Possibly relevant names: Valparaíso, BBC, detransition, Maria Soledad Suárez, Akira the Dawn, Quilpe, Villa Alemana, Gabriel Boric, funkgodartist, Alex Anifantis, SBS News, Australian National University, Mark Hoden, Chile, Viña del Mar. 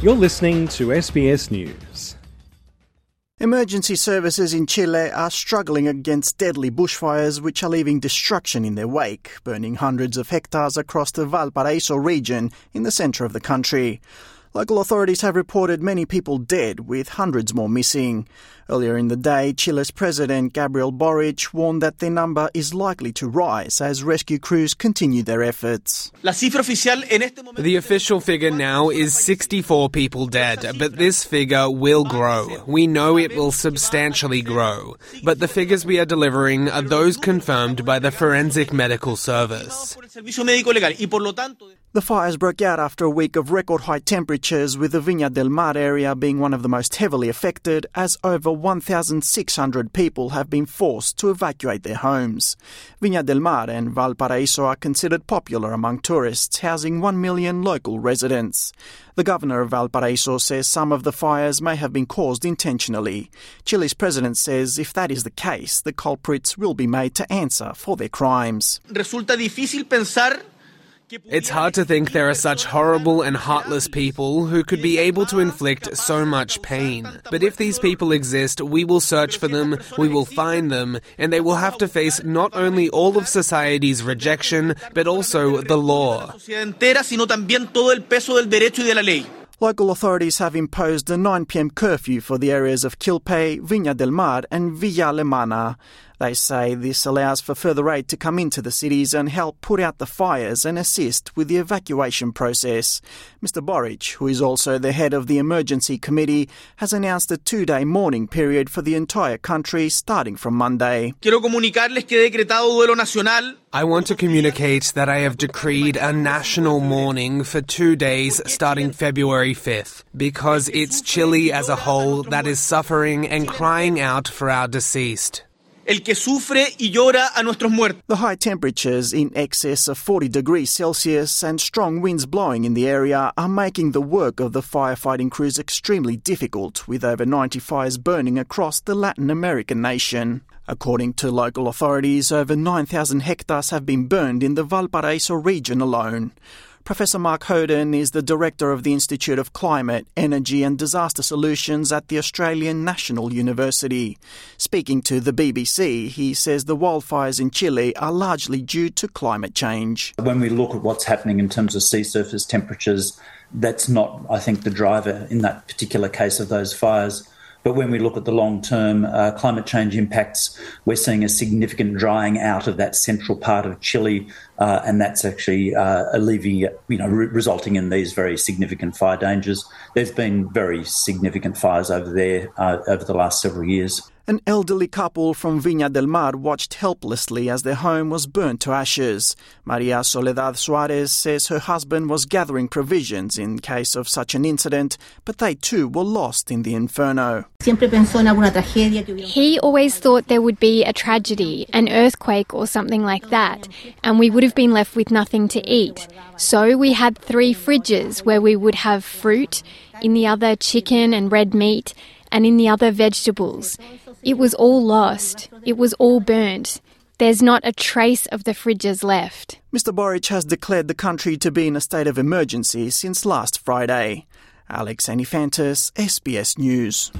You're listening to SBS News. Emergency services in Chile are struggling against deadly bushfires which are leaving destruction in their wake, burning hundreds of hectares across the Valparaíso region in the centre of the country. Local authorities have reported many people dead, with hundreds more missing. Earlier in the day, Chile's President Gabriel Boric warned that their number is likely to rise as rescue crews continue their efforts. The official figure now is 64 people dead, but this figure will grow. We know it will substantially grow. But the figures we are delivering are those confirmed by the Forensic Medical Service. The fires broke out after a week of record high temperatures, with the Viña del Mar area being one of the most heavily affected, as over 1,600 people have been forced to evacuate their homes. Viña del Mar and Valparaíso are considered popular among tourists, housing 1 million local residents. The governor of Valparaíso says some of the fires may have been caused intentionally. Chile's president says if that is the case, the culprits will be made to answer for their crimes. Resulta difícil pensar. It's hard to think there are such horrible and heartless people who could be able to inflict so much pain. But if these people exist, we will search for them, we will find them, and they will have to face not only all of society's rejection, but also the law. Local authorities have imposed a 9 p.m. curfew for the areas of Quilpe, Viña del Mar and Villa Alemana. They say this allows for further aid to come into the cities and help put out the fires and assist with the evacuation process. Mr Boric, who is also the head of the Emergency Committee, has announced a 2-day mourning period for the entire country starting from Monday. I want to communicate that I have decreed a national mourning for 2 days starting February 5th, because it's Chile as a whole that is suffering and crying out for our deceased. The high temperatures in excess of 40 degrees Celsius and strong winds blowing in the area are making the work of the firefighting crews extremely difficult, with over 90 fires burning across the Latin American nation. According to local authorities, over 9,000 hectares have been burned in the Valparaíso region alone. Professor Mark Hoden is the director of the Institute of Climate, Energy and Disaster Solutions at the Australian National University. Speaking to the BBC, he says the wildfires in Chile are largely due to climate change. When we look at what's happening in terms of sea surface temperatures, that's not, I think, the driver in that particular case of those fires. But when we look at the long-term climate change impacts, we're seeing a significant drying out of that central part of Chile, and that's actually resulting in these very significant fire dangers. There's been very significant fires over there over the last several years. An elderly couple from Viña del Mar watched helplessly as their home was burnt to ashes. Maria Soledad Suárez says her husband was gathering provisions in case of such an incident, but they too were lost in the inferno. He always thought there would be a tragedy, an earthquake or something like that, and we would have been left with nothing to eat. So we had 3 fridges where we would have fruit, in the other chicken and red meat, and in the other vegetables. It was all lost. It was all burnt. There's not a trace of the fridges left. Mr Boric has declared the country to be in a state of emergency since last Friday. Alex Anifantis, SBS News.